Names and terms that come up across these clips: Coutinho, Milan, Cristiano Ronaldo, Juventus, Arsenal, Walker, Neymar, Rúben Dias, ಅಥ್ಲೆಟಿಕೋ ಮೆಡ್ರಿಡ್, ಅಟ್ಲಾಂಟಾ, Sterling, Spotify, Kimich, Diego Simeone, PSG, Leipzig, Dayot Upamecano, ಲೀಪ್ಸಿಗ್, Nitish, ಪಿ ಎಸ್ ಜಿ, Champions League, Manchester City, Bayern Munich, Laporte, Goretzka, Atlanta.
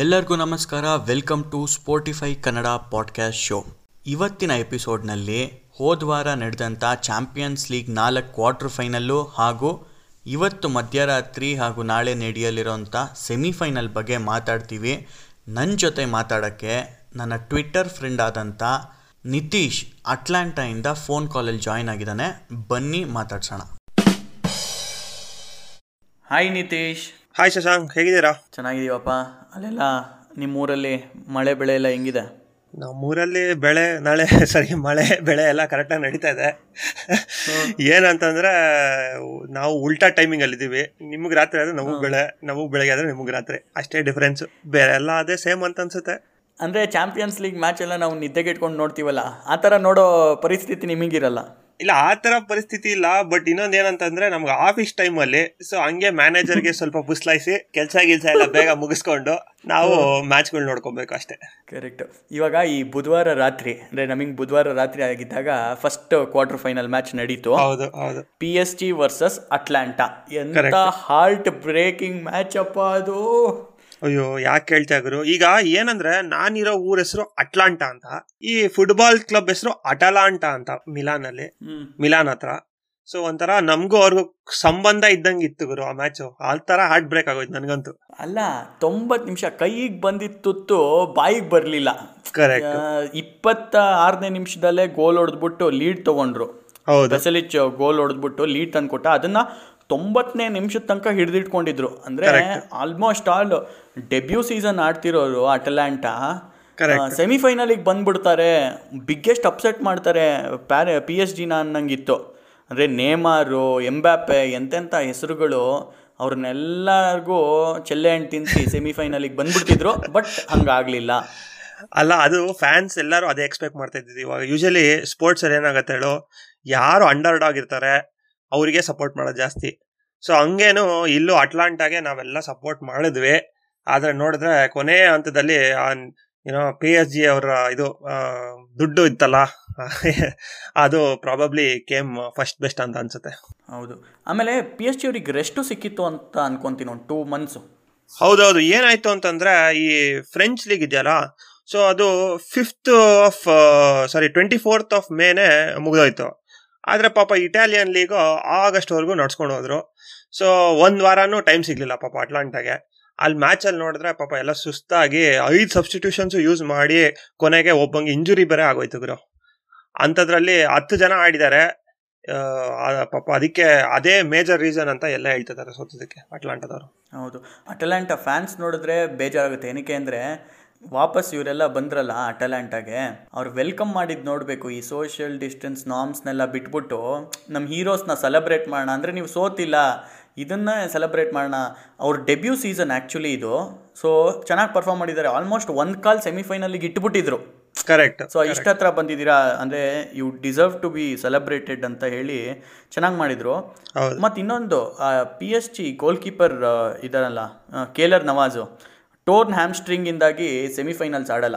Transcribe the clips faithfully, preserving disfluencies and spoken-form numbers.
ಎಲ್ಲರಿಗೂ ನಮಸ್ಕಾರ. Welcome to Spotify Kannada podcast show. ಇವತ್ತಿನ ಎಪಿಸೋಡ್ನಲ್ಲಿ ಹೋದ್ವಾರ ನಡೆದಂಥ ಚಾಂಪಿಯನ್ಸ್ ಲೀಗ್ ನಾಲ್ಕು ಕ್ವಾರ್ಟರ್ ಫೈನಲ್ಲು ಹಾಗೂ ಇವತ್ತು ಮಧ್ಯರಾತ್ರಿ ಹಾಗೂ ನಾಳೆ ನಡೆಯಲಿರೋಂಥ ಸೆಮಿಫೈನಲ್ ಬಗ್ಗೆ ಮಾತಾಡ್ತೀವಿ. ನನ್ನ ಜೊತೆ ಮಾತಾಡೋಕ್ಕೆ ನನ್ನ ಟ್ವಿಟ್ಟರ್ ಫ್ರೆಂಡ್ ಆದಂಥ ನಿತೀಶ್ ಅಟ್ಲಾಂಟಾಯಿಂದ ಫೋನ್ ಕಾಲಲ್ಲಿ ಜಾಯ್ನ್ ಆಗಿದ್ದಾನೆ. ಬನ್ನಿ ಮಾತಾಡ್ಸೋಣ. ಹಾಯ್ ನಿತೀಶ್. ಹಾಯ್ ಶಶಾಂಕ್, ಹೇಗಿದ್ದೀರಾ? ಚೆನ್ನಾಗಿದ್ದೀವಪ್ಪ. ಅಲ್ಲೆಲ್ಲ ನಿಮ್ಮೂರಲ್ಲಿ ಮಳೆ ಬೆಳೆ ಎಲ್ಲ ಹೆಂಗಿದೆ? ನಮ್ಮೂರಲ್ಲಿ ಬೆಳೆ ನಾಳೆ ಸರಿ ಮಳೆ ಬೆಳೆ ಎಲ್ಲ ಕರೆಕ್ಟಾಗಿ ನಡೀತಾ ಇದೆ. ಏನಂತಂದರೆ ನಾವು ಉಲ್ಟಾ ಟೈಮಿಂಗಲ್ಲಿದ್ದೀವಿ. ನಿಮಗೆ ರಾತ್ರಿ ಆದರೆ ನಮಗೆ ಬೆಳೆ, ನಮಗೆ ಬೆಳಗ್ಗೆ ಆದರೆ ನಿಮಗೆ ರಾತ್ರಿ, ಅಷ್ಟೇ ಡಿಫ್ರೆನ್ಸು. ಬೇರೆ ಎಲ್ಲ ಅದೇ ಸೇಮ್ ಅಂತ ಅನಿಸುತ್ತೆ. ಅಂದರೆ ಚಾಂಪಿಯನ್ಸ್ ಲೀಗ್ ಮ್ಯಾಚ್ ಎಲ್ಲ ನಾವು ನಿದ್ದೆಗೆ ಇಟ್ಕೊಂಡು ನೋಡ್ತೀವಲ್ಲ, ಆ ಥರ ನೋಡೋ ಪರಿಸ್ಥಿತಿ ನಿಮಗಿರಲ್ಲ? ಇಲ್ಲ, ಆ ಥರ ಪರಿಸ್ಥಿತಿ ಇಲ್ಲ. ಬಟ್ ಇನ್ನೊಂದು ಏನಂತಂದರೆ ನಮ್ಗೆ ಆಫೀಸ್ ಟೈಮಲ್ಲಿ, ಸೊ ಹಂಗೆ ಮ್ಯಾನೇಜರ್ಗೆ ಸ್ವಲ್ಪ ಪುಸ್ಲಾಯಿಸಿ ಕೆಲಸ ಗಿಲ್ಸ ಎಲ್ಲ ಬೇಗ ಮುಗಿಸ್ಕೊಂಡು ನಾವು ಮ್ಯಾಚ್ಗಳು ನೋಡ್ಕೊಬೇಕು ಅಷ್ಟೇ. ಕರೆಕ್ಟ್. ಇವಾಗ ಈ ಬುಧವಾರ ರಾತ್ರಿ, ಅಂದರೆ ನಮಗೆ ಬುಧವಾರ ರಾತ್ರಿ ಆಗಿದ್ದಾಗ ಫಸ್ಟ್ ಕ್ವಾರ್ಟರ್ ಫೈನಲ್ ಮ್ಯಾಚ್ ನಡೀತು. ಹೌದು ಹೌದು. ಪಿ ಎಸ್ ಜಿ versus ಅಟ್ಲಾಂಟಾ. ಎಂತ ಹಾರ್ಟ್ ಬ್ರೇಕಿಂಗ್ ಮ್ಯಾಚ್ ಅಪ್ಪ ಅದು. ಅಯ್ಯೋ, ಯಾಕೆ ಹೇಳ್ತಾ ಇದ್ರು? ಈಗ ಏನಂದ್ರೆ ನಾನಿರೋ ಊರ ಹೆಸರು ಅಟ್ಲಾಂಟಾ ಅಂತ, ಈ ಫುಟ್ಬಾಲ್ ಕ್ಲಬ್ ಹೆಸರು ಅಟಲಾಂಟಾ ಅಂತ ಮಿಲಾನ್ ಅಲ್ಲಿ, ಮಿಲಾನ್ ಹತ್ರ. ಸೊ ಒಂಥರ ನಮಗೂ ಅವ್ರಿಗೂ ಸಂಬಂಧ ಇದ್ದಂಗೆ ಇತ್ತು ಗುರು ಆ ಮ್ಯಾಚು. ಆ ಥರ ಹಾರ್ಟ್ ಬ್ರೇಕ್ ಆಗೋಯ್ತು ನನಗಂತೂ. ಅಲ್ಲ, ತೊಂಬತ್ತು ನಿಮಿಷ ಕೈಗೆ ಬಂದಿತ್ತು ತುತ್ತು, ಬಾಯಿಗೆ ಬರಲಿಲ್ಲ. ಕರೆಕ್ಟ್. ಇಪ್ಪತ್ತ ಆರನೇ ನಿಮಿಷದಲ್ಲೇ ಗೋಲ್ ಹೊಡೆದ್ಬಿಟ್ಟು ಲೀಡ್ ತೊಗೊಂಡ್ರು. ಹೌದು, ಬೆಸಲಿಚ್ ಗೋಲ್ ಹೊಡೆದ್ಬಿಟ್ಟು ಲೀಡ್ ತಂದ್ಕೊಟ್ಟ. ಅದನ್ನ ತೊಂಬತ್ತನೇ ನಿಮಿಷದ ತನಕ ಹಿಡಿದಿಟ್ಕೊಂಡಿದ್ರು. ಅಂದರೆ ಆಲ್ಮೋಸ್ಟ್ ಆಲ್ ಡೆಬ್ಯೂ ಸೀಸನ್ ಆಡ್ತಿರೋರು ಅಟಲಾಂಟಾ ಸೆಮಿಫೈನಲಿಗೆ ಬಂದ್ಬಿಡ್ತಾರೆ, ಬಿಗ್ಗೆಸ್ಟ್ ಅಪ್ಸೆಟ್ ಮಾಡ್ತಾರೆ ಪ್ಯಾರೆ ಪಿ ಎಸ್ ಜಿನ ಅನ್ನಂಗಿತ್ತು. ಅಂದರೆ ನೇಮಾರು, ಎಂಬಾಪೆ, ಎಂತೆಂಥ ಹೆಸರುಗಳು, ಅವ್ರನ್ನೆಲ್ಲರಿಗೂ ಚೆಲ್ಲೆ ಹಣ್ಣು ತಿನ್ನಿಸಿ ಸೆಮಿಫೈನಲಿಗೆ ಬಂದ್ಬಿಡ್ತಿದ್ರು. ಬಟ್ ಹಂಗಾಗಲಿಲ್ಲ. ಅಲ್ಲ, ಅದು ಫ್ಯಾನ್ಸ್ ಎಲ್ಲರೂ ಅದೇ ಎಕ್ಸ್ಪೆಕ್ಟ್ ಮಾಡ್ತಾ ಇದ್ದಿದ್ದು. ಇವಾಗ ಯೂಶಲಿ ಸ್ಪೋರ್ಟ್ಸಲ್ಲಿ ಏನಾಗುತ್ತೆ ಹೇಳು, ಯಾರು ಅಂಡರ್ ಡಾಗ್ ಇರ್ತಾರೆ ಅವರಿಗೆ ಸಪೋರ್ಟ್ ಮಾಡೋದು ಜಾಸ್ತಿ. ಸೊ ಹಂಗೇನು ಇಲ್ಲೂ ಅಟ್ಲಾಂಟಾಗೆ ನಾವೆಲ್ಲ ಸಪೋರ್ಟ್ ಮಾಡಿದ್ವಿ. ಆದರೆ ನೋಡಿದ್ರೆ ಕೊನೆಯ ಹಂತದಲ್ಲಿ ಏನೋ ಪಿ ಎಸ್ ಜಿ ಅವರ ಇದು ದುಡ್ಡು ಇತ್ತಲ್ಲ, ಅದು ಪ್ರಾಬಬ್ಲಿ ಕೇಮ್ ಫಸ್ಟ್ ಬೆಸ್ಟ್ ಅಂತ ಅನ್ಸುತ್ತೆ. ಹೌದು. ಆಮೇಲೆ ಪಿ ಎಸ್ ಜಿ ಅವ್ರಿಗೆ ರೆಸ್ಟು ಸಿಕ್ಕಿತ್ತು ಅಂತ ಅನ್ಕೊಂತೀನಿ, ಒಂದು ಟೂ ಮಂತ್ಸು. ಹೌದೌದು. ಏನಾಯಿತು ಅಂತಂದರೆ ಈ ಫ್ರೆಂಚ್ ಲೀಗ್ ಇದೆಯಲ್ಲ, ಸೊ ಅದು fifth of sorry twenty fourth of ಮೇನೇ ಮುಗಿದೋಯ್ತು. ಆದರೆ ಪಾಪ ಇಟಾಲಿಯನ್ ಲೀಗು ಆಗಸ್ಟ್ವರೆಗೂ ನಡ್ಸ್ಕೊಂಡು ಹೋದರು. ಸೊ ಒಂದು ವಾರನೂ ಟೈಮ್ ಸಿಗಲಿಲ್ಲ ಪಾಪ ಅಟ್ಲಾಂಟಾಗೆ. ಅಲ್ಲಿ ಮ್ಯಾಚಲ್ಲಿ ನೋಡಿದ್ರೆ ಪಾಪ ಎಲ್ಲ ಸುಸ್ತಾಗಿ ಐದು ಸಬ್ಸ್ಟಿಟ್ಯೂಷನ್ಸು ಯೂಸ್ ಮಾಡಿ ಕೊನೆಗೆ ಒಬ್ಬಂಗೆ ಇಂಜುರಿ ಬೇರೆ ಆಗೋಯ್ತು ಗುರು. ಅಂಥದ್ರಲ್ಲಿ ಹತ್ತು ಜನ ಆಡಿದ್ದಾರೆ ಪಾಪ. ಅದಕ್ಕೆ ಅದೇ ಮೇಜರ್ ರೀಸನ್ ಅಂತ ಎಲ್ಲ ಹೇಳ್ತಿದ್ದಾರೆ ಸೋತೋದಕ್ಕೆ ಅಟ್ಲಾಂಟಾದವರು. ಹೌದು. ಅಟಲಾಂಟಾ ಫ್ಯಾನ್ಸ್ ನೋಡಿದ್ರೆ ಬೇಜಾರಾಗುತ್ತೆ. ಏನಕ್ಕೆ ಅಂದರೆ ವಾಪಸ್ ಇವರೆಲ್ಲ ಬಂದ್ರಲ್ಲ ಅಟಲಾಂಟಾಗೆ, ಅವ್ರು ವೆಲ್ಕಮ್ ಮಾಡಿದ್ದು ನೋಡಬೇಕು. ಈ ಸೋಷಿಯಲ್ ಡಿಸ್ಟೆನ್ಸ್ ನಾರ್ಮ್ಸ್ನೆಲ್ಲ ಬಿಟ್ಬಿಟ್ಟು ನಮ್ಮ ಹೀರೋಸ್ನ ಸೆಲೆಬ್ರೇಟ್ ಮಾಡೋಣ. ಅಂದರೆ ನೀವು ಸೋತಿಲ್ಲ, ಇದನ್ನ ಸೆಲೆಬ್ರೇಟ್ ಮಾಡೋಣ. ಅವ್ರ ಡೆಬ್ಯೂ ಸೀಸನ್ ಆ್ಯಕ್ಚುಲಿ ಇದು. ಸೊ ಚೆನ್ನಾಗಿ ಪರ್ಫಾರ್ಮ್ ಮಾಡಿದ್ದಾರೆ. ಆಲ್ಮೋಸ್ಟ್ ಒಂದು ಕಾಲ್ ಸೆಮಿಫೈನಲಿಗೆ ಇಟ್ಬಿಟ್ಟಿದ್ರು. ಕರೆಕ್ಟ್. ಸೊ ಇಷ್ಟ ಹತ್ರ ಬಂದಿದ್ದೀರಾ ಅಂದರೆ you deserve to be celebrated ಅಂತ ಹೇಳಿ ಚೆನ್ನಾಗಿ ಮಾಡಿದರು. ಮತ್ತು ಇನ್ನೊಂದು, ಪಿ ಎಸ್ ಜಿ ಗೋಲ್ ಕೀಪರ್ ಇದಾರಲ್ಲ ಕೇಲರ್ ನವಾಜು, ಟೋರ್ನ್ ಹ್ಯಾಮ್ಸ್ಟ್ರಿಂಗ್ ಇಂದಾಗಿ ಸೆಮಿಫೈನಲ್ಸ್ ಆಡಲ್ಲ.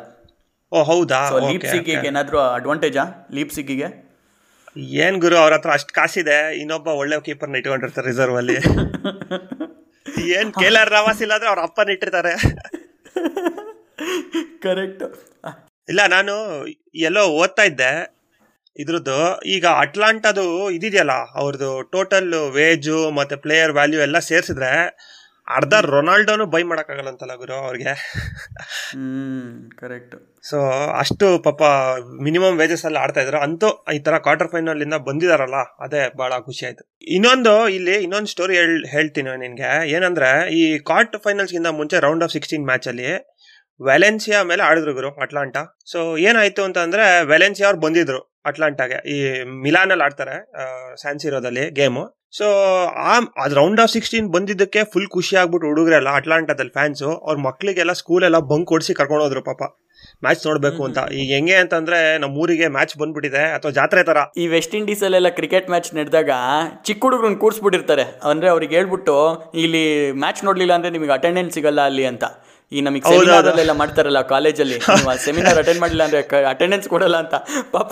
ಓ ಹೌದಾ? ಲೀಪ್ಸಿಗೆ ಏನಾದರೂ ಅಡ್ವಾಂಟೇಜಾ? ಲೀಪ್ಸಿಗೆ ಏನು ಗುರು, ಅವ್ರ ಹತ್ರ ಅಷ್ಟು ಕಾಸಿದೆ, ಇನ್ನೊಬ್ಬ ಒಳ್ಳೆ ಕೀಪರ್ನ ಇಟ್ಕೊಂಡಿರ್ತಾರೆ ರಿಸರ್ವ್ ಅಲ್ಲಿ. ಏನು ಕೇಲರ್ ನವಾಸ್ ಇಲ್ಲಾಂದ್ರೆ ಅವ್ರ ಅಪ್ಪನ ಇಟ್ಟಿರ್ತಾರೆ. ಕರೆಕ್ಟ್. ಇಲ್ಲ, ನಾನು ಎಲ್ಲೋ ಓದ್ತಾ ಇದ್ದೆ ಇದ್ರದ್ದು. ಈಗ ಅಟ್ಲಾಂಟಾದು ಇದೆಯಲ್ಲ, ಅವ್ರದ್ದು ಟೋಟಲ್ ವೇಜು ಮತ್ತು ಪ್ಲೇಯರ್ ವ್ಯಾಲ್ಯೂ ಎಲ್ಲ ಸೇರಿಸಿದ್ರೆ ಅರ್ಧ ರೊನಾಲ್ಡೋನು ಬೈ ಮಾಡೋಕ್ಕಾಗಲ್ಲ ಅಂತಲ್ಲ ಗುರು ಅವ್ರಿಗೆ. ಕರೆಕ್ಟ್. ಸೊ ಅಷ್ಟು ಪಾಪ ಮಿನಿಮಮ್ ವೇಜಸ್ ಎಲ್ಲ ಆಡ್ತಾ ಇದ್ರು. ಅಂತೂ ಈ ಥರ ಕ್ವಾರ್ಟರ್ ಫೈನಲಿಂದ ಬಂದಿದಾರಲ್ಲ, ಅದೇ ಭಾಳ ಖುಷಿ ಆಯಿತು. ಇನ್ನೊಂದು ಇಲ್ಲಿ ಇನ್ನೊಂದು ಸ್ಟೋರಿ ಹೇಳ್ ಹೇಳ್ತೀನಿ ನಿನಗೆ. ಏನಂದರೆ ಈ ಕ್ವಾರ್ಟರ್ ಫೈನಲ್ಸ್ಗಿಂತ ಮುಂಚೆ ರೌಂಡ್ ಆಫ್ ಸಿಕ್ಸ್ಟೀನ್ ಮ್ಯಾಚಲ್ಲಿ ವ್ಯಾಲೆನ್ಸಿಯಾ ಮೇಲೆ ಆಡಿದ್ರು ಗುರು ಅಟ್ಲಾಂಟಾ. ಸೊ ಏನಾಯಿತು ಅಂತಂದರೆ ವ್ಯಾಲೆನ್ಸಿಯಾ ಅವ್ರು ಬಂದಿದ್ರು ಅಟ್ಲಾಂಟಾಗೆ. ಈ ಮಿಲಾನಲ್ಲಿ ಆಡ್ತಾರೆ ಸ್ಯಾನ್ಸಿರೋದಲ್ಲಿ ಗೇಮು. ಸೊ ಆ ಅದು ರೌಂಡ್ ಆಫ್ ಸಿಕ್ಸ್ಟೀನ್ ಬಂದಿದ್ದಕ್ಕೆ ಫುಲ್ ಖುಷಿ ಆಗ್ಬಿಟ್ಟು ಹುಡುಗರೆಲ್ಲ ಅಟ್ಲಾಂಟಾದಲ್ಲಿ ಫ್ಯಾನ್ಸು ಅವ್ರ ಮಕ್ಕಳಿಗೆಲ್ಲ ಸ್ಕೂಲೆಲ್ಲ ಬಂಕ್ ಓಡಿಸಿ ಕರ್ಕೊಂಡೋದ್ರು ಪಾಪ ಮ್ಯಾಚ್ ನೋಡಬೇಕು ಅಂತ. ಈಗ ಹೆಂಗೆ ಅಂತಂದರೆ ನಮ್ಮ ಊರಿಗೆ ಮ್ಯಾಚ್ ಬಂದ್ಬಿಟ್ಟಿದೆ, ಅಥವಾ ಜಾತ್ರೆ ಥರ. ಈ ವೆಸ್ಟ್ ಇಂಡೀಸಲ್ಲೆಲ್ಲ ಕ್ರಿಕೆಟ್ ಮ್ಯಾಚ್ ನಡೆದಾಗ ಚಿಕ್ಕ ಹುಡುಗರನ್ನ ಕೂರಿಸ್ಬಿಟ್ಟಿರ್ತಾರೆ. ಅಂದರೆ ಅವ್ರಿಗೆ ಹೇಳ್ಬಿಟ್ಟು ಇಲ್ಲಿ ಮ್ಯಾಚ್ ನೋಡಲಿಲ್ಲ ಅಂದರೆ ನಿಮಗೆ ಅಟೆಂಡೆನ್ಸ್ ಸಿಗಲ್ಲ ಅಲ್ಲಿ ಅಂತ. ಈ ನಮಗೆ ಸೆಮಿನಾರಲ್ಲೆಲ್ಲ ಮಾಡ್ತಾರಲ್ಲ ಕಾಲೇಜಲ್ಲಿ, ಸೆಮಿನಾರ್ ಅಟೆಂಡ್ ಮಾಡಲಿಲ್ಲ ಅಂದರೆ ಅಟೆಂಡೆನ್ಸ್ ಕೊಡಲ್ಲ ಅಂತ ಪಾಪ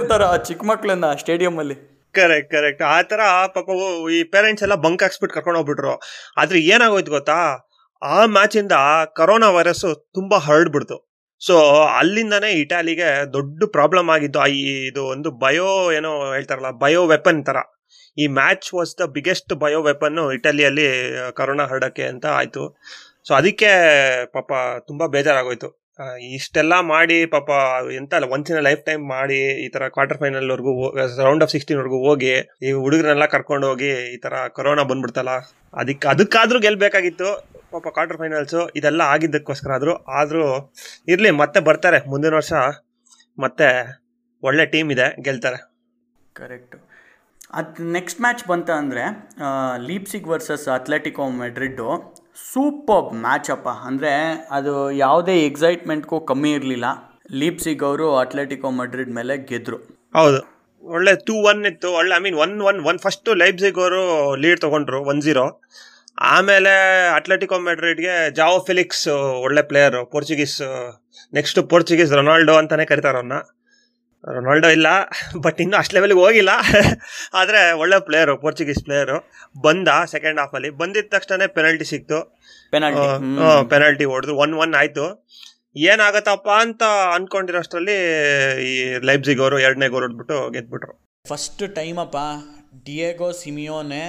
ಇರ್ತಾರ ಚಿಕ್ಕ ಮಕ್ಕಳನ್ನ ಸ್ಟೇಡಿಯಮಲ್ಲಿ. Correct correct. ಆ ಥರ ಪಾಪ ಈ ಪೇರೆಂಟ್ಸ್ ಎಲ್ಲ ಬಂಕ್ ಹಾಕ್ಸ್ಬಿಟ್ಟು ಕರ್ಕೊಂಡು ಹೋಗ್ಬಿಟ್ರು. ಆದರೆ ಏನಾಗೋಯ್ತು ಗೊತ್ತಾ, ಆ ಮ್ಯಾಚ್ ಇಂದ ಕರೋನಾ ವೈರಸ್ ತುಂಬಾ ಹರಡ್ಬಿಡ್ತು. ಸೊ ಅಲ್ಲಿಂದಾನೇ ಇಟಾಲಿಗೆ ದೊಡ್ಡ ಪ್ರಾಬ್ಲಮ್ ಆಗಿದ್ದು. ಇದು ಒಂದು ಬಯೋ ಏನೋ ಹೇಳ್ತಾರಲ್ಲ, ಬಯೋ ವೆಪನ್ ತರ. ಈ match was the biggest bio weapon ಇಟಲಿಯಲ್ಲಿ ಕರೋನಾ ಹರಡಕ್ಕೆ ಅಂತ ಆಯ್ತು. ಸೊ ಅದಕ್ಕೆ ಪಾಪ ತುಂಬಾ ಬೇಜಾರಾಗೋಯ್ತು. ಇಷ್ಟೆಲ್ಲ ಮಾಡಿ ಪಾಪ ಎಂತ ಅಲ್ಲ, ಒಂದ್ಸಿನ ಲೈಫ್ ಟೈಮ್ ಮಾಡಿ ಈ ತರ ಕ್ವಾರ್ಟರ್ ಫೈನಲ್ವರೆಗೂ, ರೌಂಡ್ ಆಫ್ ಸಿಕ್ಸ್ಟೀನ್ ವರ್ಗೂ ಹೋಗಿ ಈ ಹುಡುಗರನ್ನೆಲ್ಲ ಕರ್ಕೊಂಡು ಹೋಗಿ ಈ ತರ ಕೊರೋನಾ ಬಂದ್ಬಿಡ್ತಲ್ಲ, ಅದಕ್ಕೆ ಅದಕ್ಕಾದ್ರೂ ಗೆಲ್ಬೇಕಾಗಿತ್ತು ಪಾಪ ಕ್ವಾರ್ಟರ್ ಫೈನಲ್ಸು. ಇದೆಲ್ಲ ಆಗಿದ್ದಕ್ಕೋಸ್ಕರ ಆದ್ರೂ ಆದ್ರೂ ಇರ್ಲಿ, ಮತ್ತೆ ಬರ್ತಾರೆ ಮುಂದಿನ ವರ್ಷ, ಮತ್ತೆ ಒಳ್ಳೆ ಟೀಮ್ ಇದೆ, ಗೆಲ್ತಾರೆ. ಕರೆಕ್ಟ್. ಅದು ನೆಕ್ಸ್ಟ್ ಮ್ಯಾಚ್ ಬಂತ ಅಂದರೆ ಲೀಪ್ಸಿಗ್ versus Atletico Madrid. Super ಮ್ಯಾಚಪ್ಪ, ಅಂದರೆ ಅದು ಯಾವುದೇ ಎಕ್ಸೈಟ್ಮೆಂಟ್ಗೂ ಕಮ್ಮಿ ಇರಲಿಲ್ಲ. ಲೀಪ್ಸಿಗ್ ಅವರು ಅಥ್ಲೆಟಿಕೋ ಮೆಡ್ರಿಡ್ ಮೇಲೆ ಗೆದ್ರು. ಹೌದು, ಒಳ್ಳೆ ಟೂ ಒನ್ ಇತ್ತು. ಒಳ್ಳೆ I mean one one one first Leipzig ಅವರು ಲೀಡ್ ತೊಗೊಂಡ್ರು ಒನ್ ಜೀರೋ. ಆಮೇಲೆ ಅಥ್ಲೆಟಿಕೋ ಮೆಡ್ರಿಡ್ಗೆ ಜಾವೋ ಫೆಲಿಕ್ಸ್, ಒಳ್ಳೆ player, Portuguese, next Portuguese Ronaldo ಅಂತಾನೆ ಕರಿತಾರ ಅವ್ರನ್ನ. ರೊನಾಲ್ಡೋ ಇಲ್ಲ, ಬಟ್ ಇನ್ನೂ ಅಷ್ಟು ಲೆವೆಲ್ಗೆ ಹೋಗಿಲ್ಲ, ಆದರೆ ಒಳ್ಳೆ ಪ್ಲೇಯರು, ಪೋರ್ಚುಗೀಸ್ ಪ್ಲೇಯರು. ಬಂದ ಸೆಕೆಂಡ್ ಹಾಫಲ್ಲಿ ಬಂದಿದ್ದ ತಕ್ಷಣ ಪೆನಲ್ಟಿ ಸಿಕ್ತು, ಪೆನಲ್ಟಿ ಪೆನಲ್ಟಿ ಹೊಡೆದ್ರು, ಒನ್ ಒನ್ ಆಯಿತು. ಏನಾಗತ್ತಪ್ಪ ಅಂತ ಅಂದ್ಕೊಂಡಿರೋಷ್ಟರಲ್ಲಿ ಈ ಲೈಪ್ಜಿಗ್ ಅವರು ಎರಡನೇ ಗೋಲ್ ಹೊಡೆದ್ಬಿಟ್ಟು ಗೆದ್ಬಿಟ್ರು. ಫಸ್ಟ್ ಟೈಮಪ್ಪ ಡಿಯೇಗೋ ಸಿಮಿಯೋನೆ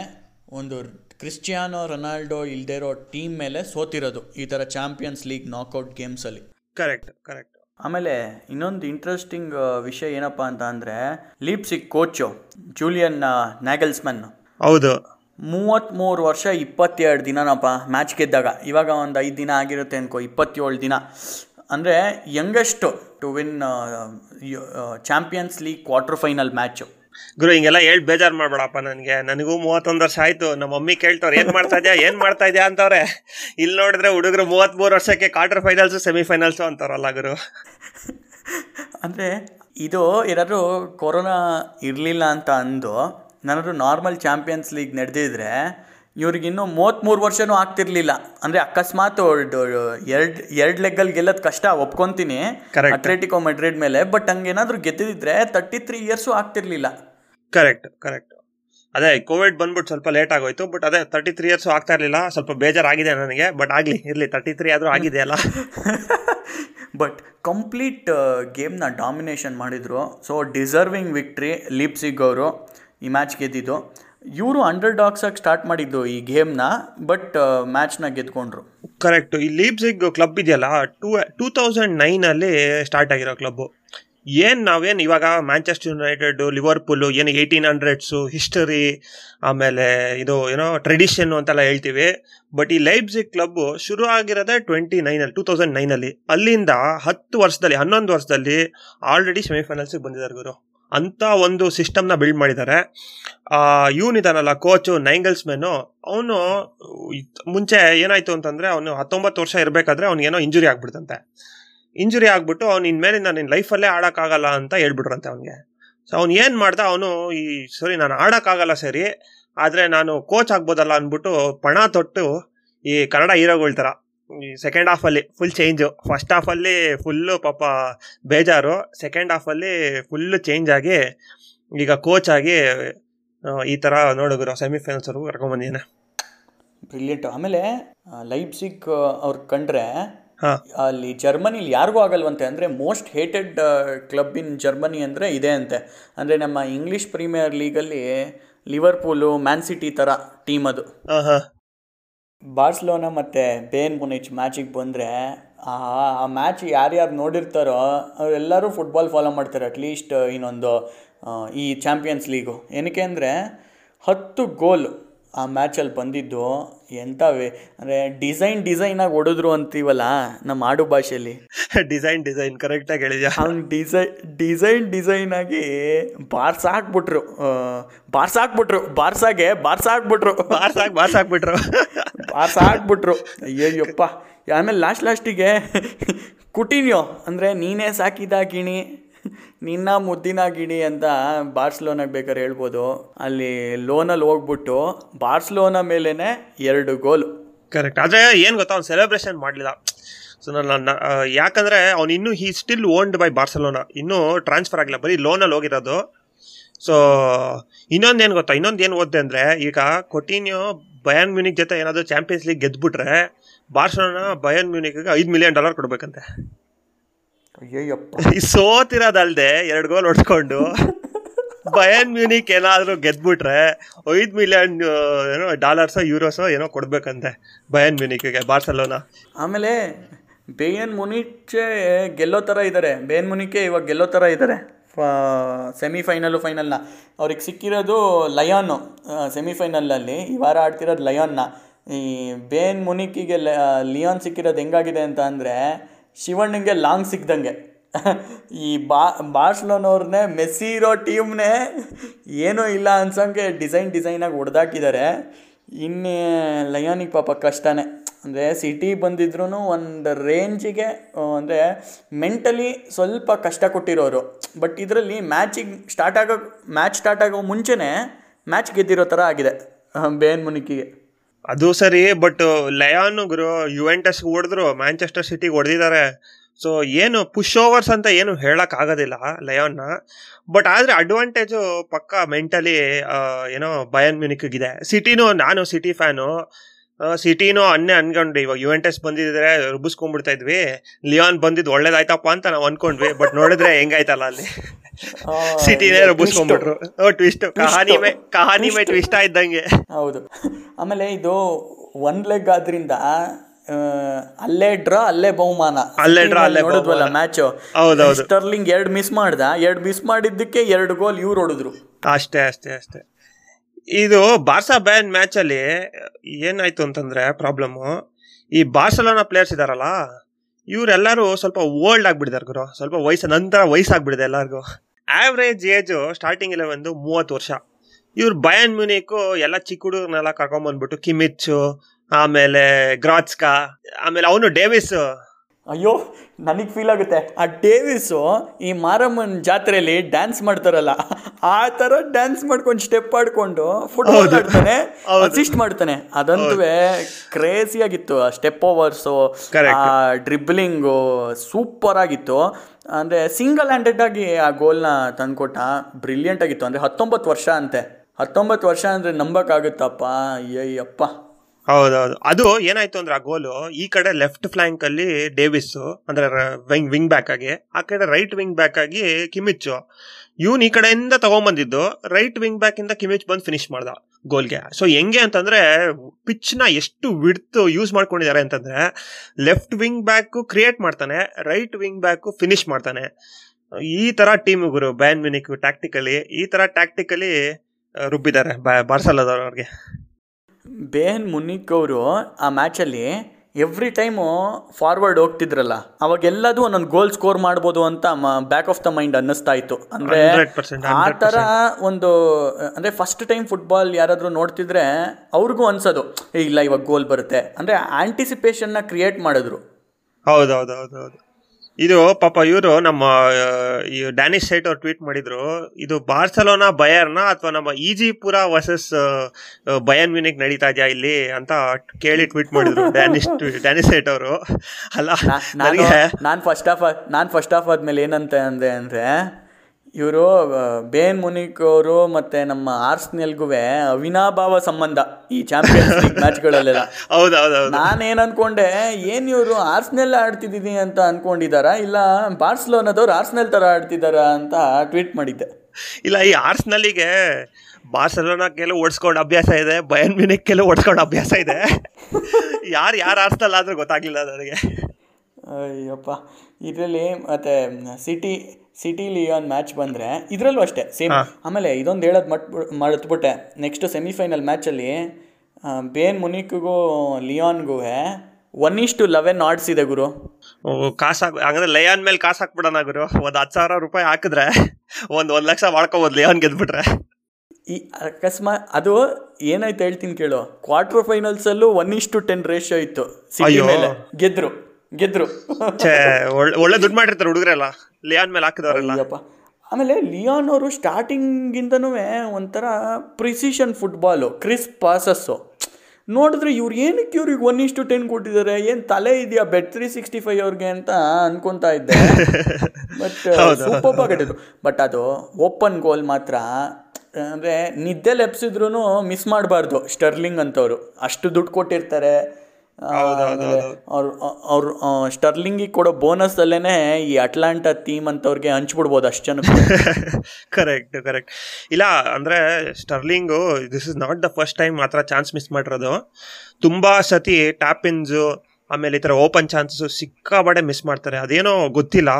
ಒಂದು ಕ್ರಿಸ್ಟಿಯಾನೋ ರೊನಾಲ್ಡೋ ಇಲ್ಲದೆ ಇರೋ ಟೀಮ್ ಮೇಲೆ ಸೋತಿರೋದು ಈ ಥರ ಚಾಂಪಿಯನ್ಸ್ ಲೀಗ್ ನಾಕ್ಔಟ್ ಗೇಮ್ಸಲ್ಲಿ. Correct correct. ಆಮೇಲೆ ಇನ್ನೊಂದು ಇಂಟ್ರೆಸ್ಟಿಂಗ್ ವಿಷಯ ಏನಪ್ಪ ಅಂತ ಅಂದರೆ ಲೀಪ್ಸಿಗ್ ಕೋಚು ಜೂಲಿಯನ್ ನ್ಯಾಗಲ್ಸ್ಮನ್. ಹೌದು, ಮೂವತ್ತ್ಮೂರು ವರ್ಷ ಇಪ್ಪತ್ತೆರಡು ದಿನನಪ್ಪ ಮ್ಯಾಚ್ ಗೆದ್ದಾಗ. ಇವಾಗ ಒಂದು ಐದು ದಿನ ಆಗಿರುತ್ತೆ ಅನ್ಕೋ, ಇಪ್ಪತ್ತೇಳು ದಿನ ಅಂದರೆ youngest to win champions league quarter final match. ಗುರು, ಹಿಂಗೆಲ್ಲ ಹೇಳಿ ಬೇಜಾರು ಮಾಡ್ಬೇಡಪ್ಪ, ನನಗೆ ನನಗೂ ಮೂವತ್ತೊಂದು ವರ್ಷ ಆಯಿತು. ನಮ್ಮ ಮಮ್ಮಿ ಕೇಳ್ತವ್ರು ಏನು ಮಾಡ್ತಾ ಇದ್ಯಾ ಏನು ಮಾಡ್ತಾ ಇದ್ಯಾ ಅಂತವ್ರೆ. ಇಲ್ಲಿ ನೋಡಿದ್ರೆ ಹುಡುಗರು ಮೂವತ್ತ್ಮೂರು ವರ್ಷಕ್ಕೆ ಕ್ವಾರ್ಟರ್ ಫೈನಲ್ಸು ಸೆಮಿಫೈನಲ್ಸು ಅಂತವ್ರಲ್ಲ ಗುರು. ಅಂದರೆ ಇದು ಏನಾದರೂ ಕೊರೋನಾ ಇರಲಿಲ್ಲ ಅಂತ ಅಂದು ನಾನಾದ್ರೂ ನಾರ್ಮಲ್ ಚಾಂಪಿಯನ್ಸ್ ಲೀಗ್ ನಡೆದಿದ್ರೆ ಇವ್ರಿಗಿನ್ನೂ ಮೂವತ್ತ್ಮೂರು ವರ್ಷವೂ ಆಗ್ತಿರ್ಲಿಲ್ಲ. ಅಂದರೆ ಅಕಸ್ಮಾತ್ ಎರಡು ಎರಡು ಲೆಗ್ಗಲ್ಲಿ ಗೆಲ್ಲೋದು ಕಷ್ಟ, ಒಪ್ಕೊತೀನಿ ಅಥ್ಲೆಟಿಕೋ ಮೆಡ್ರಿಡ್ ಮೇಲೆ, ಬಟ್ ಹಂಗೇನಾದರೂ ಗೆದ್ದಿದ್ರೆ ತರ್ಟಿ ತ್ರೀ ಇಯರ್ಸು ಆಗ್ತಿರ್ಲಿಲ್ಲ. Correct correct. ಅದೇ ಕೋವಿಡ್ ಬಂದ್ಬಿಟ್ಟು ಸ್ವಲ್ಪ ಲೇಟ್ ಆಗೋಯ್ತು, ಬಟ್ ಅದೇ ತರ್ಟಿ ತ್ರೀ ಇಯರ್ಸು ಆಗ್ತಾ ಇರಲಿಲ್ಲ. ಸ್ವಲ್ಪ ಬೇಜಾರಾಗಿದೆ ನನಗೆ, ಬಟ್ ಆಗಲಿ, ಇರಲಿ, ತರ್ಟಿ ತ್ರೀ ಆದರೂ ಆಗಿದೆಯಲ್ಲ. ಬಟ್ ಕಂಪ್ಲೀಟ್ ಗೇಮ್ನ ಡಾಮಿನೇಷನ್ ಮಾಡಿದರು. ಸೊ ಡಿಸರ್ವಿಂಗ್ ವಿಕ್ಟ್ರಿ ಲೀಪ್ಸಿಗ್ ಅವರು ಈ ಮ್ಯಾಚ್ ಗೆದ್ದಿದ್ದು. ಇವರು ಅಂಡರ್ ಡಾಕ್ಸ್ ಆಗಿ ಸ್ಟಾರ್ಟ್ ಮಾಡಿದ್ದು ಈ ಗೇಮ್ನ, ಬಟ್ ಮ್ಯಾಚ್ನ ಗೆದ್ಕೊಂಡ್ರು. ಕರೆಕ್ಟ್. ಈ ಲೀಪ್ಸಿಗ್ ಕ್ಲಬ್ ಇದೆಯಲ್ಲ, ಟೂ ಟೂ ತೌಸಂಡ್ ನೈನಲ್ಲಿ ಸ್ಟಾರ್ಟ್ ಆಗಿರೋ ಕ್ಲಬ್. ಏನು ನಾವೇನು ಇವಾಗ ಮ್ಯಾಂಚೆಸ್ಟರ್ ಯುನೈಟೆಡ್, ಲಿವರ್ಪೂಲು ಏನು ಏಯ್ಟೀನ್ ಹಂಡ್ರೆಡ್ಸು ಹಿಸ್ಟರಿ, ಆಮೇಲೆ ಇದು ಏನೋ ಟ್ರೆಡಿಷನ್ನು ಅಂತೆಲ್ಲ ಹೇಳ್ತೀವಿ, ಬಟ್ ಈ ಲೈಪ್ಜಿಗ್ ಕ್ಲಬ್ಬು ಶುರು ಆಗಿರೋದೇ ಟ್ವೆಂಟಿ ನೈನಲ್ಲಿ ಟೂ ತೌಸಂಡ್ ನೈನಲ್ಲಿ. ಅಲ್ಲಿಂದ ಹತ್ತು ವರ್ಷದಲ್ಲಿ ಹನ್ನೊಂದು ವರ್ಷದಲ್ಲಿ ಆಲ್ರೆಡಿ ಸೆಮಿಫೈನಲ್ಸಿಗೆ ಬಂದಿದ್ದಾರೆ ಗುರು. ಅಂತ ಒಂದು ಸಿಸ್ಟಮ್ನ ಬಿಲ್ಡ್ ಮಾಡಿದ್ದಾರೆ. ಇವನಿದಾನಲ್ಲ ಕೋಚು ನೈಂಗಲ್ಸ್ಮೆನು, ಅವನು ಮುಂಚೆ ಏನಾಯಿತು ಅಂತಂದರೆ ಅವನು ಹತ್ತೊಂಬತ್ತು ವರ್ಷ ಇರಬೇಕಾದ್ರೆ ಅವನಿಗೇನೋ ಇಂಜುರಿ ಆಗ್ಬಿಡ್ತಂತೆ. ಇಂಜುರಿ ಆಗಿಬಿಟ್ಟು ಅವ್ನು ಇನ್ಮೇಲೆ ನಾನು ನಿನ್ನ ಲೈಫಲ್ಲೇ ಆಡೋಕ್ಕಾಗಲ್ಲ ಅಂತ ಹೇಳ್ಬಿಟ್ರಂತೆ ಅವನಿಗೆ. ಸೊ ಅವ್ನು ಏನು ಮಾಡ್ದೆ, ಅವನು ಈ ಸರಿ ನಾನು ಆಡೋಕ್ಕಾಗಲ್ಲ ಸರಿ, ಆದರೆ ನಾನು ಕೋಚ್ ಆಗ್ಬೋದಲ್ಲ ಅಂದ್ಬಿಟ್ಟು ಪಣ ತೊಟ್ಟು ಈ ಕನ್ನಡ ಹೀರೋಗಳ ಥರ ಈ ಸೆಕೆಂಡ್ ಹಾಫಲ್ಲಿ ಫುಲ್ ಚೇಂಜು. ಫಸ್ಟ್ ಹಾಫಲ್ಲಿ ಫುಲ್ಲು ಪಾಪ ಬೇಜಾರು, ಸೆಕೆಂಡ್ ಹಾಫಲ್ಲಿ ಫುಲ್ಲು ಚೇಂಜ್ ಆಗಿ ಈಗ ಕೋಚ್ ಆಗಿ ಈ ಥರ ನೋಡೋರು ಸೆಮಿಫೈನಲ್ಸ್ವರೆಗೂ ಕರ್ಕೊಂಬಂದಿದ್ದಾನೆ. ಬ್ರಿಲಿಯಂಟು. ಆಮೇಲೆ ಲೈಪ್ಸಿಗ್ ಅವ್ರು ಕಂಡ್ರೆ ಅಲ್ಲಿ ಜರ್ಮನಿಲಿ ಯಾರಿಗೂ ಆಗಲ್ವಂತೆ. ಅಂದರೆ most hated club in Germany ಅಂದರೆ ಇದೇ ಅಂತೆ. ಅಂದರೆ ನಮ್ಮ ಇಂಗ್ಲೀಷ್ ಪ್ರೀಮಿಯರ್ ಲೀಗಲ್ಲಿ ಲಿವರ್ಪೂಲು, ಮ್ಯಾನ್ ಸಿಟಿ ಥರ ಟೀಮ್ ಅದು. ಬಾರ್ಸಲೋನಾ ಮತ್ತು ಬೇನ್ ಮುನಿಚ್ ಮ್ಯಾಚಿಗೆ ಬಂದರೆ ಆ ಮ್ಯಾಚ್ ಯಾರ್ಯಾರು ನೋಡಿರ್ತಾರೋ ಅವರೆಲ್ಲರೂ ಫುಟ್ಬಾಲ್ ಫಾಲೋ ಮಾಡ್ತಾರೆ ಅಟ್ಲೀಸ್ಟ್ ಇನ್ನೊಂದು ಈ ಚಾಂಪಿಯನ್ಸ್ ಲೀಗು. ಏನಕ್ಕೆ ಅಂದರೆ ಹತ್ತು ಗೋಲ್ ಆ ಮ್ಯಾಚಲ್ಲಿ ಬಂದಿದ್ದು ಎಂಥವೇ ಅಂದರೆ ಡಿಸೈನ್ ಡಿಸೈನಾಗಿ ಹೊಡಿದ್ರು ಅಂತೀವಲ್ಲ ನಮ್ಮ ಆಡು ಭಾಷೆಯಲ್ಲಿ. ಡಿಸೈನ್ ಡಿಸೈನ್ ಕರೆಕ್ಟಾಗಿ ಹೇಳಿದ್ಯಾ. ಅವ್ನು ಡಿಸೈ ಡಿಸೈನ್ ಡಿಸೈನಾಗಿ ಬಾರ್ಸ್ ಹಾಕ್ಬಿಟ್ರು ಬಾರ್ಸ್ ಹಾಕ್ಬಿಟ್ರು ಬಾರ್ಸಾಗೆ ಬಾರ್ಸ್ ಹಾಕ್ಬಿಟ್ರು ಬಾರ್ಸಾಗಿ ಬಾರ್ಸ್ ಹಾಕ್ಬಿಟ್ರು ಬಾರ್ಸ್ ಹಾಕ್ಬಿಟ್ರು ಅಯ್ಯಯ್ಯಪ್ಪ. ಆಮೇಲೆ ಲಾಸ್ಟ್ ಲಾಸ್ಟಿಗೆ ಕುಟಿನ್ಯೋ ಅಂದರೆ ನೀನೇ ಸಾಕಿದ ಗಿಣಿ ನಿನ್ನ ಮುದ್ದಿನ ಗಿಣಿ ಅಂತ ಬಾರ್ಸಲೋನಾಗೆ ಬೇಕಾದ್ರೆ ಹೇಳ್ಬೋದು. ಅಲ್ಲಿ ಲೋನಲ್ಲಿ ಹೋಗ್ಬಿಟ್ಟು ಬಾರ್ಸಲೋನಾ ಮೇಲೇ ಎರಡು ಗೋಲು. ಕರೆಕ್ಟ್. ಆದರೆ ಏನು ಗೊತ್ತಾ, ಅವ್ನು ಸೆಲೆಬ್ರೇಷನ್ ಮಾಡಲಿಲ್ಲ. ಸೊ ನಾನು ಯಾಕಂದರೆ ಅವ್ನು ಇನ್ನೂ he still owned by Barcelona, ಇನ್ನೂ ಟ್ರಾನ್ಸ್ಫರ್ ಆಗಿಲ್ಲ, ಬರೀ ಲೋನಲ್ಲಿ ಹೋಗಿರೋದು. ಸೊ ಇನ್ನೊಂದೇನು ಗೊತ್ತಾ, ಇನ್ನೊಂದು ಏನು ಓದಿದೆ ಅಂದರೆ ಈಗ ಕೊಟಿನ್ಯೋ ಬಯರ್ನ್ ಮ್ಯೂನಿಕ್ ಜೊತೆ ಏನಾದರೂ ಚಾಂಪಿಯನ್ಸ್ ಲೀಗ್ ಗೆದ್ದುಬಿಟ್ರೆ ಬಾರ್ಸೆಲೋನಾ ಬಯರ್ನ್ ಮ್ಯೂನಿಕ್ಗೆ ಐದು ಮಿಲಿಯನ್ ಡಾಲರ್ ಕೊಡಬೇಕಂತೆ. ಸೋತಿರೋದಲ್ಲದೆ ಎರಡು ಗೋಲ್ ಹೊಡ್ಕೊಂಡು ಬಯರ್ನ್ ಮ್ಯೂನಿಕ್ ಏನಾದರೂ ಗೆದ್ಬಿಟ್ರೆ ಐದು ಮಿಲಿಯನ್ ಏನೋ ಡಾಲರ್ಸೋ ಯೂರೋಸೋ ಏನೋ ಕೊಡಬೇಕಂತೆ ಬಯರ್ನ್ ಮ್ಯೂನಿಕ್ಗೆ ಬಾರ್ಸೆಲೋನಾ. ಆಮೇಲೆ ಬಯರ್ನ್ ಮ್ಯೂನಿಕ್ ಗೆಲ್ಲೋ ಥರ ಇದ್ದಾರೆ, ಬಯರ್ನ್ ಮ್ಯೂನಿಕ್ಕೇ ಇವಾಗ ಗೆಲ್ಲೋ ಥರ ಇದ್ದಾರೆ ಸೆಮಿಫೈನಲು ಫೈನಲ್ನ. ಅವ್ರಿಗೆ ಸಿಕ್ಕಿರೋದು ಲಯಾನು ಸೆಮಿಫೈನಲಲ್ಲಿ, ಈ ವಾರ ಆಡ್ತಿರೋದು ಲಯಾನ್ನ. ಈ ಬಯರ್ನ್ ಮ್ಯೂನಿಕ್ಕಿಗೆ ಲಿಯಾನ್ ಸಿಕ್ಕಿರೋದು ಹೆಂಗಾಗಿದೆ ಅಂತ ಅಂದರೆ ಶಿವಣ್ಣನಿಗೆ ಲಾಂಗ್ ಸಿಕ್ಕಿದಂಗೆ. ಈ ಬಾ ಬಾರ್ಸೆಲೋನವ್ರನ್ನೇ ಮೆಸ್ಸಿ ಇರೋ ಟೀಮ್ನೇ ಏನೂ ಇಲ್ಲ ಅನ್ಸಂಗೆ ಡಿಸೈನ್ ಡಿಸೈನಾಗಿ ಹೊಡೆದಾಕಿದ್ದಾರೆ. ಇನ್ನೇ ಲಯಾನಿಗೆ ಪಾಪ ಕಷ್ಟನೇ, ಅಂದರೆ ಸಿಟಿ ಬಂದಿದ್ರೂ ಒಂದು ರೇಂಜಿಗೆ ಅಂದರೆ ಮೆಂಟಲಿ ಸ್ವಲ್ಪ ಕಷ್ಟ ಕೊಟ್ಟಿರೋರು. ಬಟ್ ಇದರಲ್ಲಿ ಮ್ಯಾಚಿಗೆ ಸ್ಟಾರ್ಟ್ ಆಗೋ ಮ್ಯಾಚ್ ಸ್ಟಾರ್ಟ್ ಆಗೋ ಮುಂಚೆನೇ ಮ್ಯಾಚ್ ಗೆದ್ದಿರೋ ಥರ ಆಗಿದೆ ಬಯರ್ನ್ ಮ್ಯೂನಿಕ್ಕಿಗೆ. ಅದು ಸರಿ, ಬಟ್ ಲಯಾನು ಗುರು ಯುವೆಂಟಸ್ಗೆ ಹೊಡೆದ್ರು, ಮ್ಯಾಂಚೆಸ್ಟರ್ ಸಿಟಿಗೆ ಹೊಡೆದಿದ್ದಾರೆ. ಸೊ ಏನು ಪುಷ್ ಓವರ್ಸ್ ಅಂತ ಏನು ಹೇಳೋಕ್ಕಾಗೋದಿಲ್ಲ ಲಯಾನ್ನ. ಬಟ್ ಆದರೆ ಅಡ್ವಾಂಟೇಜು ಪಕ್ಕಾ ಮೆಂಟಲಿ ಏನೋ ಬಯರ್ನ್ ಮ್ಯೂನಿಕ್ಕಿಗಿದೆ. ಸಿಟಿನೂ, ನಾನು ಸಿಟಿ ಫ್ಯಾನು, ಸಿಟಿನೂ ಅನ್ನೇ ಅನ್ಕೊಂಡು ಇವಾಗ ಯುವೆಂಟಸ್ ಬಂದಿದ್ರೆ ರುಬ್ಬಿಸ್ಕೊಂಡ್ಬಿಡ್ತಾ ಇದ್ವಿ, ಲಿಯಾನ್ ಬಂದಿದ್ದು ಒಳ್ಳೇದಾಯ್ತಪ್ಪ ಅಂತ ನಾವು ಅನ್ಕೊಂಡ್ವಿ. ಬಟ್ ನೋಡಿದ್ರೆ ಹೆಂಗಾಯ್ತಲ್ಲ, ಅಲ್ಲಿ ಸಿಟಿನೇ ರುಬ್ಬಿಸ್ಕೊಂಡ್ಬಿಟ್ರು. ಟ್ವಿಸ್ಟ್ ಕಹಾನಿ ಮೇ ಕಹಾನಿ ಮೇ ಟ್ವಿಸ್ಟ್ ಇದ್ದಂಗೆ. ಹೌದು. ಆಮೇಲೆ ಇದು ಒನ್ ಲೆಗ್ ಆದ್ರಿಂದ ಅಲ್ಲೇ ಡ್ರಾ ಅಲ್ಲೇ ಬಹುಮಾನ. ಅಲ್ಲೇ ಡ್ರಾ ಅಲ್ಲೇ ನೋಡಿದ್ವಲ್ಲ ಮ್ಯಾಚು. ಹೌದೌದು. ಸ್ಟರ್ಲಿಂಗ್ ಎರಡು ಮಿಸ್ ಮಾಡ್ದ, ಎರಡು ಮಿಸ್ ಮಾಡಿದ್ದಕ್ಕೆ ಎರಡು ಗೋಲ್ ಇವ್ರು ಹೊಡಿದ್ರು. ಅಷ್ಟೇ ಅಷ್ಟೇ ಅಷ್ಟೇ. ಇದು ಬಾರ್ಸಾ ಬಯರ್ನ್ ಮ್ಯಾಚಲ್ಲಿ ಏನಾಯಿತು ಅಂತಂದರೆ ಪ್ರಾಬ್ಲಮ್ಮು, ಈ ಬಾರ್ಸೆಲೋನಾ ಪ್ಲೇಯರ್ಸ್ ಇದ್ದಾರಲ್ಲ ಇವರೆಲ್ಲರೂ ಸ್ವಲ್ಪ ಓಲ್ಡ್ ಆಗಿಬಿಟ್ಟಿದ್ದಾರೆ ಗುರು, ಸ್ವಲ್ಪ ವಯಸ್ಸು ನಂತರ ವಯಸ್ಸಾಗ್ಬಿಟ್ಟಿದೆ ಎಲ್ಲರಿಗೂ. ಆ್ಯಾವ್ರೇಜ್ ಏಜು ಸ್ಟಾರ್ಟಿಂಗ್ ಇಲೆವೆನ್ದು ಮೂವತ್ತು ವರ್ಷ. ಇವ್ರು ಬಯರ್ನ್ ಮ್ಯೂನಿಕ್ಕು ಎಲ್ಲ ಚಿಕ್ಕ ಹುಡುಗರನ್ನೆಲ್ಲ ಕರ್ಕೊಂಬಂದ್ಬಿಟ್ಟು ಕಿಮಿಚ್ಚು, ಆಮೇಲೆ ಗ್ರಾಟ್ಸ್ಕಾ, ಆಮೇಲೆ ಅವನು ಡೇವಿಸ್. ಅಯ್ಯೋ ನನಗೆ ಫೀಲ್ ಆಗುತ್ತೆ ಆ ಡೇವಿಸು ಈ ಮಾರಮ್ಮನ ಜಾತ್ರೆಯಲ್ಲಿ ಡ್ಯಾನ್ಸ್ ಮಾಡ್ತಾರಲ್ಲ ಆ ಥರ ಡ್ಯಾನ್ಸ್ ಮಾಡ್ಕೊಂಡು ಸ್ಟೆಪ್ ಆಡ್ಕೊಂಡು ಫುಟ್ಬಾಲ್ ಆಡ್ತಾನೆ, ಅಸಿಸ್ಟ್ ಮಾಡ್ತಾನೆ. ಅದಂತೂ ಕ್ರೇಜಿಯಾಗಿತ್ತು. ಆ ಸ್ಟೆಪ್ ಓವರ್ಸು, ಆ ಡ್ರಿಬ್ಲಿಂಗು ಸೂಪರ್ ಆಗಿತ್ತು. ಅಂದರೆ ಸಿಂಗಲ್ ಹ್ಯಾಂಡೆಡಾಗಿ ಆ ಗೋಲ್ನ ತಂದುಕೊಟ್ಟ, ಬ್ರಿಲಿಯಂಟ್ ಆಗಿತ್ತು. ಅಂದರೆ ಹತ್ತೊಂಬತ್ತು ವರ್ಷ ಅಂತೆ, ಹತ್ತೊಂಬತ್ತು ವರ್ಷ ಅಂದರೆ ನಂಬಕ್ಕಾಗುತ್ತಪ್ಪ. ಅಯ್ಯಯ್ಯಪ್ಪ. ಹೌದೌದು. ಅದು ಏನಾಯ್ತು ಅಂದ್ರೆ ಆ ಗೋಲು ಈ ಕಡೆ ಲೆಫ್ಟ್ ಫ್ಲಾಂಕ್ ಅಲ್ಲಿ ಡೇವಿಸ್ ಅಂದ್ರೆ ವಿಂಗ್ ವಿಂಗ್ ಬ್ಯಾಕ್ ಆಗಿ, ಆ ಕಡೆ ರೈಟ್ ವಿಂಗ್ ಬ್ಯಾಕ್ ಆಗಿ ಕಿಮಿಚ್ಚು. ಇವನ್ ಈ ಕಡೆಯಿಂದ ತಗೊಂಡ್ಬಂದಿದ್ದು, ರೈಟ್ ವಿಂಗ್ ಬ್ಯಾಕ್ ಇಂದ ಕಿಮಿಚ್ ಬಂದು ಫಿನಿಶ್ ಮಾಡ್ದ ಗೋಲ್ಗೆ. ಸೊ ಹೆಂಗೆ ಅಂತಂದ್ರೆ ಪಿಚ್ ನ ಎಷ್ಟು ವಿಡ್ತ್ ಯೂಸ್ ಮಾಡ್ಕೊಂಡಿದ್ದಾರೆ ಅಂತಂದ್ರೆ ಲೆಫ್ಟ್ ವಿಂಗ್ ಬ್ಯಾಕ್ ಕ್ರಿಯೇಟ್ ಮಾಡ್ತಾನೆ, ರೈಟ್ ವಿಂಗ್ ಬ್ಯಾಕ್ ಫಿನಿಶ್ ಮಾಡ್ತಾನೆ. ಈ ತರ ಟೀಮ್ ಗುರು ಬಯರ್ನ್ ಮ್ಯೂನಿಕ್ ಟ್ಯಾಕ್ಟಿಕಲಿ, ಈ ತರ ಟ್ಯಾಕ್ಟಿಕಲಿ ರುಬ್ಬಿದ್ದಾರೆ ಬಾರ್ಸೆಲೋನಾದವ್ರಿಗೆ. ಬಯರ್ನ್ ಮ್ಯೂನಿಕ್ ಅವರು ಆ ಮ್ಯಾಚಲ್ಲಿ ಎವ್ರಿ ಟೈಮು ಫಾರ್ವರ್ಡ್ ಹೋಗ್ತಿದ್ರಲ್ಲ, ಅವಾಗೆಲ್ಲದೂ ಒಂದೊಂದು ಗೋಲ್ ಸ್ಕೋರ್ ಮಾಡ್ಬೋದು ಅಂತ ಬ್ಯಾಕ್ ಆಫ್ ದ ಮೈಂಡ್ ಅನ್ನಿಸ್ತಾ ಇತ್ತು. ಅಂದರೆ ಆ ಥರ ಒಂದು ಅಂದರೆ ಫಸ್ಟ್ ಟೈಮ್ ಫುಟ್ಬಾಲ್ ಯಾರಾದರೂ ನೋಡ್ತಿದ್ರೆ ಅವ್ರಿಗೂ ಅನ್ಸೋದು ಇಲ್ಲ ಇವಾಗ ಗೋಲ್ ಬರುತ್ತೆ ಅಂದರೆ ಆಂಟಿಸಿಪೇಷನ್ನ ಕ್ರಿಯೇಟ್ ಮಾಡಿದ್ರು. ಹೌದೌದೌದೌದು. ಇದು ಪಾಪ ಇವರು ನಮ್ಮ ಡ್ಯಾನಿಶ್ ಸೈಟ್ ಅವ್ರು ಟ್ವೀಟ್ ಮಾಡಿದ್ರು, ಇದು ಬಾರ್ಸೆಲೋನಾ ಬಯರ್ನ ಅಥವಾ ನಮ್ಮ ಈಜಿಪುರ ವರ್ಸಸ್ ಬಯರ್ನ್ ಮ್ಯೂನಿಕ್ ನಡೀತಾ ಇದೆಯಾ ಇಲ್ಲಿ ಅಂತ ಕೇಳಿ ಟ್ವೀಟ್ ಮಾಡಿದ್ರು ಡ್ಯಾನಿಶ್ ಡ್ಯಾನಿಶ್ ಸೈಟ್ ಅವರು. ಅಲ್ಲ ನಾನು ಫಸ್ಟ್ ಆಫ್ ನಾನು ಫಸ್ಟ್ ಆಫ್ ಆದ್ಮೇಲೆ ಏನಂತ ಅಂದೆ ಅಂದರೆ ಇವರು ಬಯರ್ನ್ ಮ್ಯೂನಿಕ್ ಅವರು ಮತ್ತು ನಮ್ಮ ಆರ್ಸೆನಲ್ಗೂ ಅವಿನಾಭಾವ ಸಂಬಂಧ ಈ ಚಾಂಪಿಯನ್ಸ್ ಲೀಗ್ ಮ್ಯಾಚ್ಗಳಲ್ಲೆಲ್ಲ. ಹೌದೌದೌದು. ನಾನೇನು ಅಂದ್ಕೊಂಡೆ, ಏನು ಇವರು ಆರ್ಸೆನಲ್ ಆಡ್ತಿದ್ದೀನಿ ಅಂತ ಅಂದ್ಕೊಂಡಿದ್ದಾರಾ ಇಲ್ಲ ಬಾರ್ಸೆಲೋನಾದವ್ರು ಆರ್ಸೆನಲ್ ಥರ ಆಡ್ತಿದ್ದಾರಾ ಅಂತ ಟ್ವೀಟ್ ಮಾಡಿದ್ದೆ. ಇಲ್ಲ, ಈ ಆರ್ಸೆನಲ್ಲಿಗೆ ಬಾರ್ಸೆಲೋನಾ ಕೆಲವು ಓಡಿಸ್ಕೊಂಡು ಅಭ್ಯಾಸ ಇದೆ, ಬಯರ್ನ್ ಮ್ಯೂನಿಕ್ ಕೆಲವು ಓಡಿಸ್ಕೊಂಡು ಅಭ್ಯಾಸ ಇದೆ. ಯಾರು ಯಾರು ಆರ್ಸೆನಲ್ ಆದರೂ ಗೊತ್ತಾಗಲಿಲ್ಲ ನನಗೆ. ಅಯ್ಯಪ್ಪ. ಇದರಲ್ಲಿ ಮತ್ತು ಸಿಟಿ ಸಿಟಿ ಲಿಯಾನ್ ಮ್ಯಾಚ್ ಬಂದರೆ ಇದರಲ್ಲೂ ಅಷ್ಟೇ ಸೇಮ್. ಆಮೇಲೆ ಇದೊಂದು ಹೇಳೋದು ಮಟ್ ಮರೆತುಬಿಟ್ಟೆ, ನೆಕ್ಸ್ಟ್ ಸೆಮಿಫೈನಲ್ ಮ್ಯಾಚಲ್ಲಿ ಬಯರ್ನ್ ಮ್ಯೂನಿಕ್ಗೂ ಲಿಯಾನ್ಗೂ one is to eleven odds ಇದೆ ಗುರು. ಕಾಸು ಹಾಕಿ ಹಂಗಂದ್ರೆ ಲಿಯಾನ್ ಮೇಲೆ ಕಾಸು ಹಾಕ್ಬಿಡೋಣ ಗುರು, ಒಂದು ಹತ್ತು ಸಾವಿರ ರೂಪಾಯಿ ಹಾಕಿದ್ರೆ ಒಂದು ಒಂದು ಲಕ್ಷ ಮಾಡ್ಕೊಬೋದು ಲಿಯಾನ್ ಗೆದ್ಬಿಟ್ರೆ. ಈ ಅಕಸ್ಮಾತ್ ಅದು ಏನಾಯ್ತು ಹೇಳ್ತೀನಿ ಕೇಳು, ಕ್ವಾರ್ಟರ್ ಫೈನಲ್ಸಲ್ಲೂ one is to ten ratio ಇತ್ತು ಸಿಟಿ ಮೇಲೆ, ಗೆದ್ರು ಗೆದ್ರು ಒಳ್ಳೆ ದುಡ್ಡು ಮಾಡಿರ್ತಾರೆ ಹುಡುಗರೆಲ್ಲ ಲಿಯಾನ್ ಮೇಲೆ ಹಾಕಿದವರಲ್ಲಪ್ಪ. ಆಮೇಲೆ ಲಿಯಾನ್ ಅವರು ಸ್ಟಾರ್ಟಿಂಗಿಂದನೂ ಒಂಥರ ಪ್ರಿಸಿಷನ್ ಫುಟ್ಬಾಲು, ಕ್ರಿಸ್ಪ್ ಪಾಸಸ್ಸು. ನೋಡಿದ್ರೆ ಇವ್ರು ಏನಕ್ಕೆ ಇವ್ರಿಗೆ ಒನ್ ಇಷ್ಟು ಟೆನ್ ಕೊಟ್ಟಿದ್ದಾರೆ, ಏನು ತಲೆ ಇದೆಯಾ ಬೆಟ್ ತ್ರೀ ಸಿಕ್ಸ್ಟಿ ಫೈವ್ ಅವ್ರಿಗೆ ಅಂತ ಅನ್ಕೊತಾ ಇದ್ದೆ. ಬಟ್ ಸೂಪರ್ ಆಗಿತ್ತು. ಬಟ್ ಅದು ಓಪನ್ ಗೋಲ್ ಮಾತ್ರ ಅಂದರೆ ನಿದ್ದೆಲಿ ಎಪ್ಸಿದ್ರೂ ಮಿಸ್ ಮಾಡಬಾರ್ದು ಸ್ಟರ್ಲಿಂಗ್ ಅಂತವರು. ಅಷ್ಟು ದುಡ್ಡು ಕೊಟ್ಟಿರ್ತಾರೆ ಅವ್ರು ಅವ್ರು ಸ್ಟರ್ಲಿಂಗಿಗೆ ಕೊಡೋ ಬೋನಸಲ್ಲೇ ಈ ಅಟ್ಲಾಂಟಾ ಥೀಮ್ ಅಂತವ್ರಿಗೆ ಹಂಚ್ಬಿಡ್ಬೋದು ಅಷ್ಟು ಜನಕ್ಕೆ. ಕರೆಕ್ಟ್ ಕರೆಕ್ಟ್ ಇಲ್ಲ ಅಂದರೆ Sterling this is not the first time ಆ ಥರ ಚಾನ್ಸ್ ಮಿಸ್ ಮಾಡಿರೋದು. ತುಂಬ ಸತಿ ಟ್ಯಾಪಿನ್ಸು ಆಮೇಲೆ ಈ ಥರ ಓಪನ್ ಚಾನ್ಸಸ್ಸು ಸಿಕ್ಕಾಬಾಡೆ ಮಿಸ್ ಮಾಡ್ತಾರೆ. ಅದೇನೋ ಗೊತ್ತಿಲ್ಲ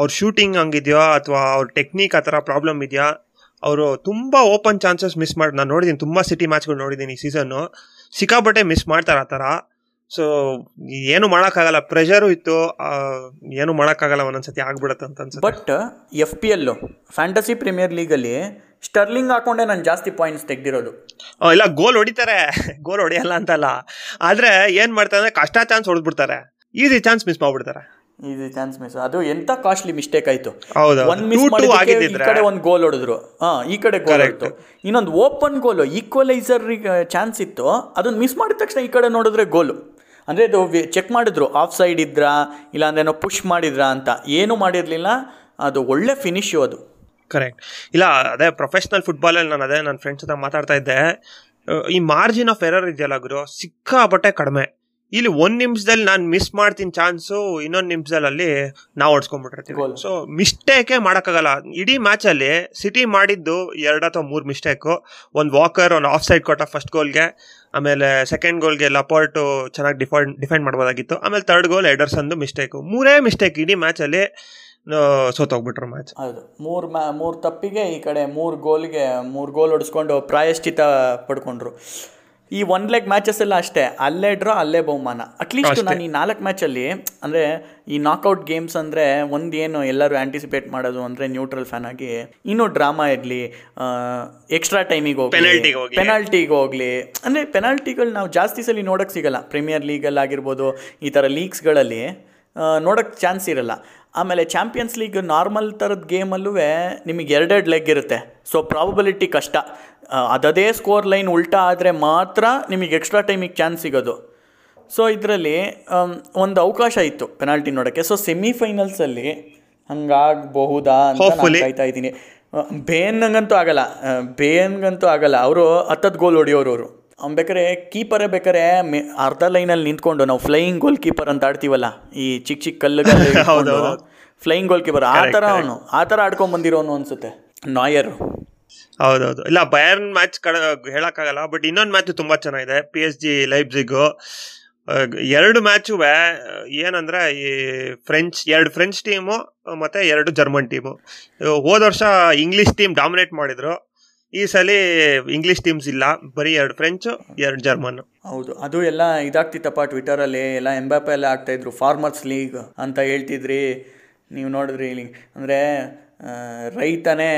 ಅವ್ರ ಶೂಟಿಂಗ್ ಹಂಗಿದೆಯೋ ಅಥವಾ ಅವ್ರ ಟೆಕ್ನಿಕ್ ಆ ಥರ ಪ್ರಾಬ್ಲಮ್ ಇದೆಯಾ, ಅವರು ತುಂಬ ಓಪನ್ ಚಾನ್ಸಸ್ ಮಿಸ್ ಮಾಡಿ ನಾನು ನೋಡಿದ್ದೀನಿ, ತುಂಬ ಸಿಟಿ ಮ್ಯಾಚ್ಗಳು ನೋಡಿದ್ದೀನಿ ಈ ಸೀಸನ್ನು, ಸಿಕ್ಕಾಬಟ್ಟೆ ಮಿಸ್ ಮಾಡ್ತಾರೆ ಆ ಥರ. ಸೊ ಏನು ಮಾಡೋಕ್ಕಾಗಲ್ಲ, ಪ್ರೆಷರು ಇತ್ತು, ಏನು ಮಾಡೋಕ್ಕಾಗಲ್ಲ, ಒಂದೊಂದ್ಸತಿ ಆಗ್ಬಿಡತ್ತೆ ಅಂತ ಅನ್ಸುತ್ತೆ. But F P L fantasy premier ಲೀಗಲ್ಲಿ ಸ್ಟರ್ಲಿಂಗ್ ಹಾಕೊಂಡೆ ನಾನು ಜಾಸ್ತಿ ಪಾಯಿಂಟ್ಸ್ ತೆಗ್ದಿರೋದು. ಇಲ್ಲ ಗೋಲ್ ಹೊಡಿತಾರೆ, ಗೋಲ್ ಹೊಡೆಯಲ್ಲ ಅಂತಲ್ಲ, ಆದರೆ ಏನು ಮಾಡ್ತಾರೆ ಅಂದರೆ ಕಷ್ಟ ಚಾನ್ಸ್ ಹೊಡೆದ್ಬಿಡ್ತಾರೆ, ಈಸಿ ಚಾನ್ಸ್ ಮಿಸ್ ಮಾಡಿಬಿಡ್ತಾರೆ. ಈಸಿ ಚಾನ್ಸ್ ಮಿಸ್, ಅದು ಎಂತ ಕಾಸ್ಟ್ಲಿ ಮಿಸ್ಟೇಕ್ ಆಯಿತು. ಒಂದು ಮಿಸ್ ಮಾಡಿದ್ರೆ ಈ ಕಡೆ ಒಂದು ಗೋಲ್ ಹೊಡೆದ್ರು, ಹಾಂ ಈ ಕಡೆ ಗೋಲ್ ಆಯಿತು. ಇನ್ನೊಂದು ಓಪನ್ ಗೋಲು ಈಕ್ವಲೈಸರ್ಗೆ ಚಾನ್ಸ್ ಇತ್ತು, ಅದನ್ನು ಮಿಸ್ ಮಾಡಿದ ತಕ್ಷಣ ಈ ಕಡೆ ನೋಡಿದ್ರೆ ಗೋಲು. ಅಂದರೆ ಇದು ಚೆಕ್ ಮಾಡಿದ್ರು ಆಫ್ ಸೈಡ್ ಇದ್ರಾ ಇಲ್ಲಾಂದ್ರೆ ಏನೋ ಪುಷ್ ಮಾಡಿದ್ರಾ ಅಂತ, ಏನೂ ಮಾಡಿರಲಿಲ್ಲ, ಅದು ಒಳ್ಳೆ ಫಿನಿಶು ಅದು. ಕರೆಕ್ಟ್. ಇಲ್ಲ ಅದೇ ಪ್ರೊಫೆಷ್ನಲ್ ಫುಟ್ಬಾಲಲ್ಲಿ ನಾನು ಅದೇ ನನ್ನ ಫ್ರೆಂಡ್ಸ್ ಹತ್ರ ಮಾತಾಡ್ತಾ ಇದ್ದೆ, ಈ ಮಾರ್ಜಿನ್ ಆಫ್ ಎರರ್ ಇದೆಯಲ್ಲ ಗುರು ಸಿಕ್ಕಾಬಟ್ಟೆ ಕಡಿಮೆ. ಇಲ್ಲಿ ಒಂದು ನಿಮಿಷದಲ್ಲಿ ನಾನು ಮಿಸ್ ಮಾಡ್ತೀನಿ ಚಾನ್ಸು, ಇನ್ನೊಂದು ನಿಮಿಷದಲ್ಲಿ ನಾವು ಹೊಡ್ಸ್ಕೊಂಡ್ಬಿಟ್ಟಿರ್ತೀವಿ. ಸೊ ಮಿಸ್ಟೇಕೇ ಮಾಡೋಕ್ಕಾಗಲ್ಲ. ಇಡೀ ಮ್ಯಾಚಲ್ಲಿ ಸಿಟಿ ಮಾಡಿದ್ದು ಎರಡು ಅಥವಾ ಮೂರು ಮಿಸ್ಟೇಕು. ಒಂದು ವಾಕರ್ ಒಂದು ಆಫ್ ಸೈಡ್ ಕೊಟ್ಟ ಫಸ್ಟ್ ಗೋಲ್ಗೆ, ಆಮೇಲೆ ಸೆಕೆಂಡ್ ಗೋಲ್ಗೆ ಲಪೋರ್ಟು ಚೆನ್ನಾಗಿ ಡಿಫೆಂಡ್ ಡಿಫೆಂಡ್ ಮಾಡ್ಬೋದಾಗಿತ್ತು, ಆಮೇಲೆ ಥರ್ಡ್ ಗೋಲ್ ಎಡರ್ಸನ್ದು ಮಿಸ್ಟೇಕು. ಮೂರೇ ಮಿಸ್ಟೇಕ್ ಇಡೀ ಮ್ಯಾಚಲ್ಲಿ ಸೋತೋಗ್ಬಿಟ್ರು ಮ್ಯಾಚ್. ಹೌದು, ಮೂರು ಮ್ಯಾ ಮೂರು ತಪ್ಪಿಗೆ ಈ ಕಡೆ ಮೂರು ಗೋಲ್ಗೆ ಮೂರು ಗೋಲ್ ಹೊಡಿಸ್ಕೊಂಡು ಪ್ರಾಯಶ್ಚಿತ ಪಡ್ಕೊಂಡ್ರು. ಈ ಒನ್ ಲೆಗ್ ಮ್ಯಾಚಸ್ ಎಲ್ಲ ಅಷ್ಟೇ, ಅಲ್ಲೇ ಡ್ರಾ ಅಲ್ಲೇ ಬಹುಮಾನ. ಅಟ್ಲೀಸ್ಟ್ ನಾನು ಈ ನಾಲ್ಕು ಮ್ಯಾಚಲ್ಲಿ ಅಂದರೆ ಈ ನಾಕೌಟ್ ಗೇಮ್ಸ್ ಅಂದರೆ ಒಂದು ಏನು ಎಲ್ಲರೂ ಆ್ಯಂಟಿಸಿಪೇಟ್ ಮಾಡೋದು ಅಂದರೆ ನ್ಯೂಟ್ರಲ್ ಫ್ಯಾನ್ ಆಗಿ ಇನ್ನೂ ಡ್ರಾಮಾ ಇರಲಿ, ಎಕ್ಸ್ಟ್ರಾ ಟೈಮಿಗೆ ಹೋಗಲಿ, ಪೆನಾಲ್ಟಿಗೆ ಹೋಗಲಿ. ಅಂದರೆ ಪೆನಾಲ್ಟಿಗಳು ನಾವು ಜಾಸ್ತಿ ಸಲ ನೋಡೋಕ್ಕೆ ಸಿಗಲ್ಲ, ಪ್ರೀಮಿಯರ್ ಲೀಗಲ್ಲಿ ಆಗಿರ್ಬೋದು ಈ ಥರ ಲೀಗ್ಸ್ಗಳಲ್ಲಿ ನೋಡೋಕ್ಕೆ ಚಾನ್ಸ್ ಇರಲ್ಲ. ಆಮೇಲೆ ಚಾಂಪಿಯನ್ಸ್ ಲೀಗ್ ನಾರ್ಮಲ್ ಥರದ ಗೇಮಲ್ಲೂ ನಿಮಗೆ ಎರಡೆರಡು ಲೆಗ್ ಇರುತ್ತೆ, ಸೊ ಪ್ರಾಬಬಿಲಿಟಿ ಕಷ್ಟ. ಅದದೇ ಸ್ಕೋರ್ ಲೈನ್ ಉಲ್ಟಾ ಆದರೆ ಮಾತ್ರ ನಿಮಗೆ ಎಕ್ಸ್ಟ್ರಾ ಟೈಮಿಗೆ ಚಾನ್ಸ್ ಸಿಗೋದು. ಸೊ ಇದರಲ್ಲಿ ಒಂದು ಅವಕಾಶ ಇತ್ತು ಪೆನಾಲ್ಟಿ ನೋಡೋಕ್ಕೆ. ಸೊ ಸೆಮಿಫೈನಲ್ಸಲ್ಲಿ ಹಂಗಾಗಬಹುದಾ ಅಂತ ಕಾಯ್ತಾ ಇದ್ದೀನಿ. ಬೇನ್ಗಂತೂ ಆಗಲ್ಲ, ಬೇನ್ಗಂತೂ ಆಗಲ್ಲ, ಅವರು ಹತ್ತತ್ತು ಗೋಲ್ ಹೊಡಿಯೋರು. ಅವರು ಬೇಕಾರೆ ಕೀಪರೇ ಬೇಕಾರೆ ಅರ್ಧ ಲೈನಲ್ಲಿ ನಿಂತ್ಕೊಂಡು ನಾವು ಫ್ಲೈಯಿಂಗ್ ಗೋಲ್ ಕೀಪರ್ ಅಂತ ಆಡ್ತೀವಲ್ಲ, ಈ ಚಿಕ್ಕ ಚಿಕ್ಕ ಕಲ್ಲುಗಳು ಫ್ಲೈಯಿಂಗ್ ಗೋಲ್ ಕೀಪರ್ ಆ ಥರ ಅವನು ಆ ಥರ ಆಡ್ಕೊಂಡು ಬಂದಿರೋನು ಅನ್ಸುತ್ತೆ ನಾಯರು. ಹೌದೌದು. ಇಲ್ಲ ಬಯರ್ನ್ ಮ್ಯಾಚ್ ಕಡೆ ಹೇಳೋಕ್ಕಾಗಲ್ಲ, ಬಟ್ ಇನ್ನೊಂದು ಮ್ಯಾಚು ತುಂಬ ಚೆನ್ನಾಗಿದೆ, ಪಿ ಎಸ್ ಜಿ ಲೈಪ್ಜಿಗು. ಎರಡು ಮ್ಯಾಚು ಏನಂದರೆ ಈ ಫ್ರೆಂಚ್ ಎರಡು ಫ್ರೆಂಚ್ ಟೀಮು ಮತ್ತು ಎರಡು ಜರ್ಮನ್ ಟೀಮು. ಹೋದ ವರ್ಷ ಇಂಗ್ಲೀಷ್ ಟೀಮ್ ಡಾಮಿನೇಟ್ ಮಾಡಿದರು, ಈ ಸಲ ಇಂಗ್ಲೀಷ್ ಟೀಮ್ಸ್ ಇಲ್ಲ, ಬರೀ ಎರಡು ಫ್ರೆಂಚು ಎರಡು ಜರ್ಮನ್ನು. ಹೌದು, ಅದು ಎಲ್ಲ ಇದಾಗ್ತಿತ್ತಪ್ಪ ಟ್ವಿಟರಲ್ಲಿ ಎಲ್ಲ ಎಂಬಾಪೆ ಎಲ್ಲ ಆಗ್ತಾಯಿದ್ರು. ಫಾರ್ಮರ್ಸ್ ಲೀಗ್ ಅಂತ ಹೇಳ್ತಿದ್ರಿ ನೀವು, ನೋಡಿದ್ರಿ ಲೀಗ್ ಅಂದರೆ ರೈತನೇ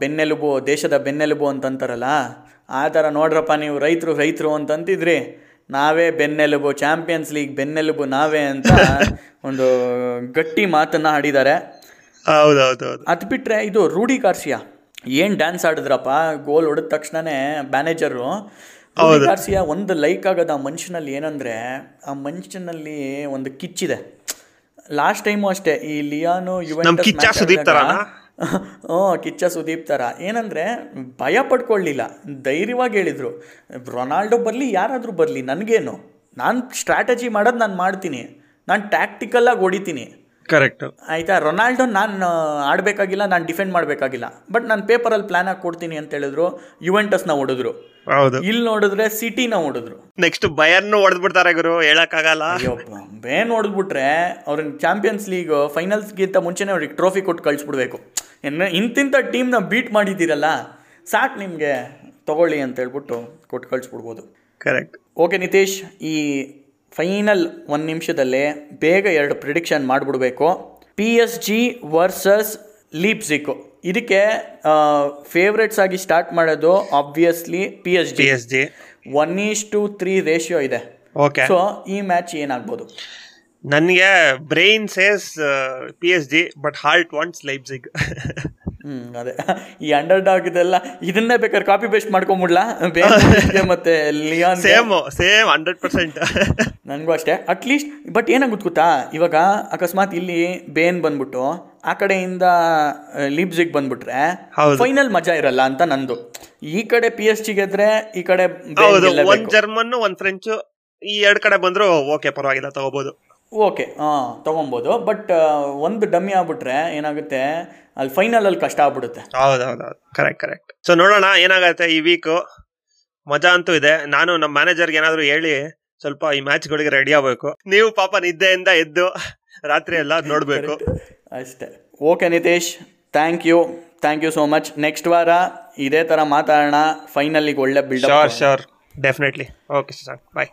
ಬೆನ್ನೆಲುಬು, ದೇಶದ ಬೆನ್ನೆಲುಬು ಅಂತಂತಾರಲ್ಲ ಆ ಥರ ನೋಡ್ರಪ್ಪ ನೀವು, ರೈತರು ರೈತರು ಅಂತಂತಿದ್ರಿ, ನಾವೇ ಬೆನ್ನೆಲುಬು, ಚಾಂಪಿಯನ್ಸ್ ಲೀಗ್ ಬೆನ್ನೆಲುಬು ನಾವೇ ಅಂತ ಒಂದು ಗಟ್ಟಿ ಮಾತನ್ನು ಆಡಿದ್ದಾರೆ. ಹೌದೌದೌದು. ಅದು ಬಿಟ್ಟರೆ ಇದು ರೂಡಿ ಗಾರ್ಸಿಯಾ ಏನು ಡ್ಯಾನ್ಸ್ ಆಡಿದ್ರಪ್ಪ, ಗೋಲ್ ಹೊಡೆದ ತಕ್ಷಣವೇ ಮ್ಯಾನೇಜರು. ರೂಡಿ ಗಾರ್ಸಿಯಾ ಒಂದು ಲೈಕ್ ಆಗೋದು ಆ ಮನುಷ್ಯನಲ್ಲಿ, ಏನಂದರೆ ಆ ಮನುಷ್ಯನಲ್ಲಿ ಒಂದು ಕಿಚ್ಚಿದೆ. ಲಾಸ್ಟ್ ಟೈಮು ಅಷ್ಟೇ ಈ ಲಿಯಾನು ಯುವೆಂಟಸ್ ಹ್ಞೂ ಕಿಚ್ಚ ಸುದೀಪ್ ಥರ ಏನಂದರೆ ಭಯ ಪಡ್ಕೊಳ್ಳಿಲ್ಲ, ಧೈರ್ಯವಾಗಿ ಹೇಳಿದರು ರೊನಾಲ್ಡೋ ಬರಲಿ ಯಾರಾದರೂ ಬರಲಿ ನನಗೇನು, ನಾನು ಸ್ಟ್ರಾಟಜಿ ಮಾಡೋದು ನಾನು ಮಾಡ್ತೀನಿ, ನಾನು ಟ್ಯಾಕ್ಟಿಕಲ್ಲಾಗಿ ಹೊಡಿತೀನಿ. ಕರೆಕ್ಟ್ ಆಯಿತಾ, ರೊನಾಲ್ಡೋ ನಾನು ಆಡಬೇಕಾಗಿಲ್ಲ, ನಾನು ಡಿಫೆಂಡ್ ಮಾಡಬೇಕಾಗಿಲ್ಲ, ಬಟ್ ನಾನು ಪೇಪರಲ್ಲಿ ಪ್ಲಾನ್ ಹಾಕಿ ಕೊಡ್ತೀನಿ ಅಂತ ಹೇಳಿದ್ರು. ಯುವೆಂಟಸ್ನ ಹೊಡಿದ್ರು, ಇಲ್ಲಿ ನೋಡಿದ್ರೆ ಸಿಟಿನ ಹೊಡಿದ್ರು, ನೆಕ್ಸ್ಟ್ ಬಯರ್ನ್ ಹೊಡೆದ್ಬಿಡ್ತಾರೆ ಗುರು, ಹೇಳಕ್ಕಾಗಲ್ಲ. ಬೇನ್ ಹೊಡೆದ್ಬಿಟ್ರೆ ಅವ್ರನ್ನ ಚಾಂಪಿಯನ್ಸ್ ಲೀಗ್ ಫೈನಲ್ಸ್ಗಿಂತ ಮುಂಚೆನೇ ಅವ್ರಿಗೆ ಟ್ರೋಫಿ ಕೊಟ್ಟು ಕಳಿಸ್ಬಿಡ್ಬೇಕು. ಇಂತಿಂಥ ಟೀಮ್ನ ಬೀಟ್ ಮಾಡಿದ್ದೀರಲ್ಲ ಸಾಕು ನಿಮಗೆ, ತಗೊಳ್ಳಿ ಅಂತ ಹೇಳ್ಬಿಟ್ಟು ಕೊಟ್ಟು ಕಳಿಸ್ಬಿಡ್ಬೋದು. ಕರೆಕ್ಟ್. ಓಕೆ ನಿತೀಶ್, ಈ ಫೈನಲ್ ಒಂದು ನಿಮಿಷದಲ್ಲೇ ಬೇಗ ಎರಡು ಪ್ರಿಡಿಕ್ಷನ್ ಮಾಡಿಬಿಡ್ಬೇಕು. ಪಿ ಎಸ್ ಜಿ versus Leipzig, ಇದಕ್ಕೆ ಫೇವ್ರೇಟ್ಸ್ ಆಗಿ ಸ್ಟಾರ್ಟ್ ಮಾಡೋದು obviously ಪಿ ಎಸ್ ಜಿ. S G one is to three ratio ಇದೆ. ಓಕೆ, ಸೊ ಈ ಮ್ಯಾಚ್ ಏನಾಗ್ಬೋದು? ನನಗೆ brain says ಪಿ ಎಸ್ ಜಿ, but heart wants Leipzig. ಹ್ಞೂ ಅದೇ ಈ ಅಂಡರ್ ಡಾಗ್ ಇದೆಲ್ಲ ಇದನ್ನೇ ಬೇಕಾದ್ರೆ ಕಾಪಿ ಪೇಸ್ಟ್ ಮಾಡ್ಕೊಂಬಿಡ್ಲಾ ಬೇರೆ ಮತ್ತೆ Lyon same same hundred percent ನನಗೂ ಅಷ್ಟೇ ಅಟ್ಲೀಸ್ಟ್. ಬಟ್ ಏನಾಗುತ್ತೆ ಗೊತ್ತಾ, ಇವಾಗ ಅಕಸ್ಮಾತ್ ಇಲ್ಲಿ ಬೇನ್ ಬಂದ್ಬಿಟ್ಟು ಆ ಕಡೆಯಿಂದ ಲೀಪ್ಸಿಗೆ ಬಂದ್ಬಿಟ್ರೆ ಫೈನಲ್ ಮಜಾ ಇರಲ್ಲ ಅಂತ ನಂದು. ಈ ಕಡೆ ಪಿ ಎಸ್ ಜಿ ಗೆದ್ರೆ ಈ ಕಡೆ ಒಂದು ಜರ್ಮನ್ ಒಂದು ಫ್ರೆಂಚ್ ಈ ಎರಡು ಕಡೆ ಬಂದ್ರು ಓಕೆ ಪರವಾಗಿಲ್ಲ ತಗೋಬಹುದು, ಓಕೆ ಹಾಂ ತೊಗೊಬೋದು. ಬಟ್ ಒಂದು ಡಮ್ಮಿ ಆಗ್ಬಿಟ್ರೆ ಏನಾಗುತ್ತೆ ಅಲ್ಲಿ ಫೈನಲಲ್ಲಿ ಕಷ್ಟ ಆಗ್ಬಿಡುತ್ತೆ. ಹೌದೌದು ಕರೆಕ್ಟ್ ಕರೆಕ್ಟ್. ಸೊ ನೋಡೋಣ ಏನಾಗುತ್ತೆ ಈ ವೀಕು, ಮಜಾ ಅಂತೂ ಇದೆ. ನಾನು ನಮ್ಮ ಮ್ಯಾನೇಜರ್ಗೆ ಏನಾದರೂ ಹೇಳಿ ಸ್ವಲ್ಪ ಈ ಮ್ಯಾಚ್ಗಳಿಗೆ ರೆಡಿ ಆಗಬೇಕು. ನೀವು ಪಾಪ ನಿದ್ದೆಯಿಂದ ಎದ್ದು ರಾತ್ರಿ ಎಲ್ಲ ನೋಡಬೇಕು ಅಷ್ಟೇ. Okay Nitesh, thank you thank you so much. Next ವಾರ ಇದೇ ಥರ ಮಾತಾಡೋಣ, ಫೈನಲಿಗೆ ಒಳ್ಳೆ build. Sure sure definitely. Okay sir, ಬಾಯ್.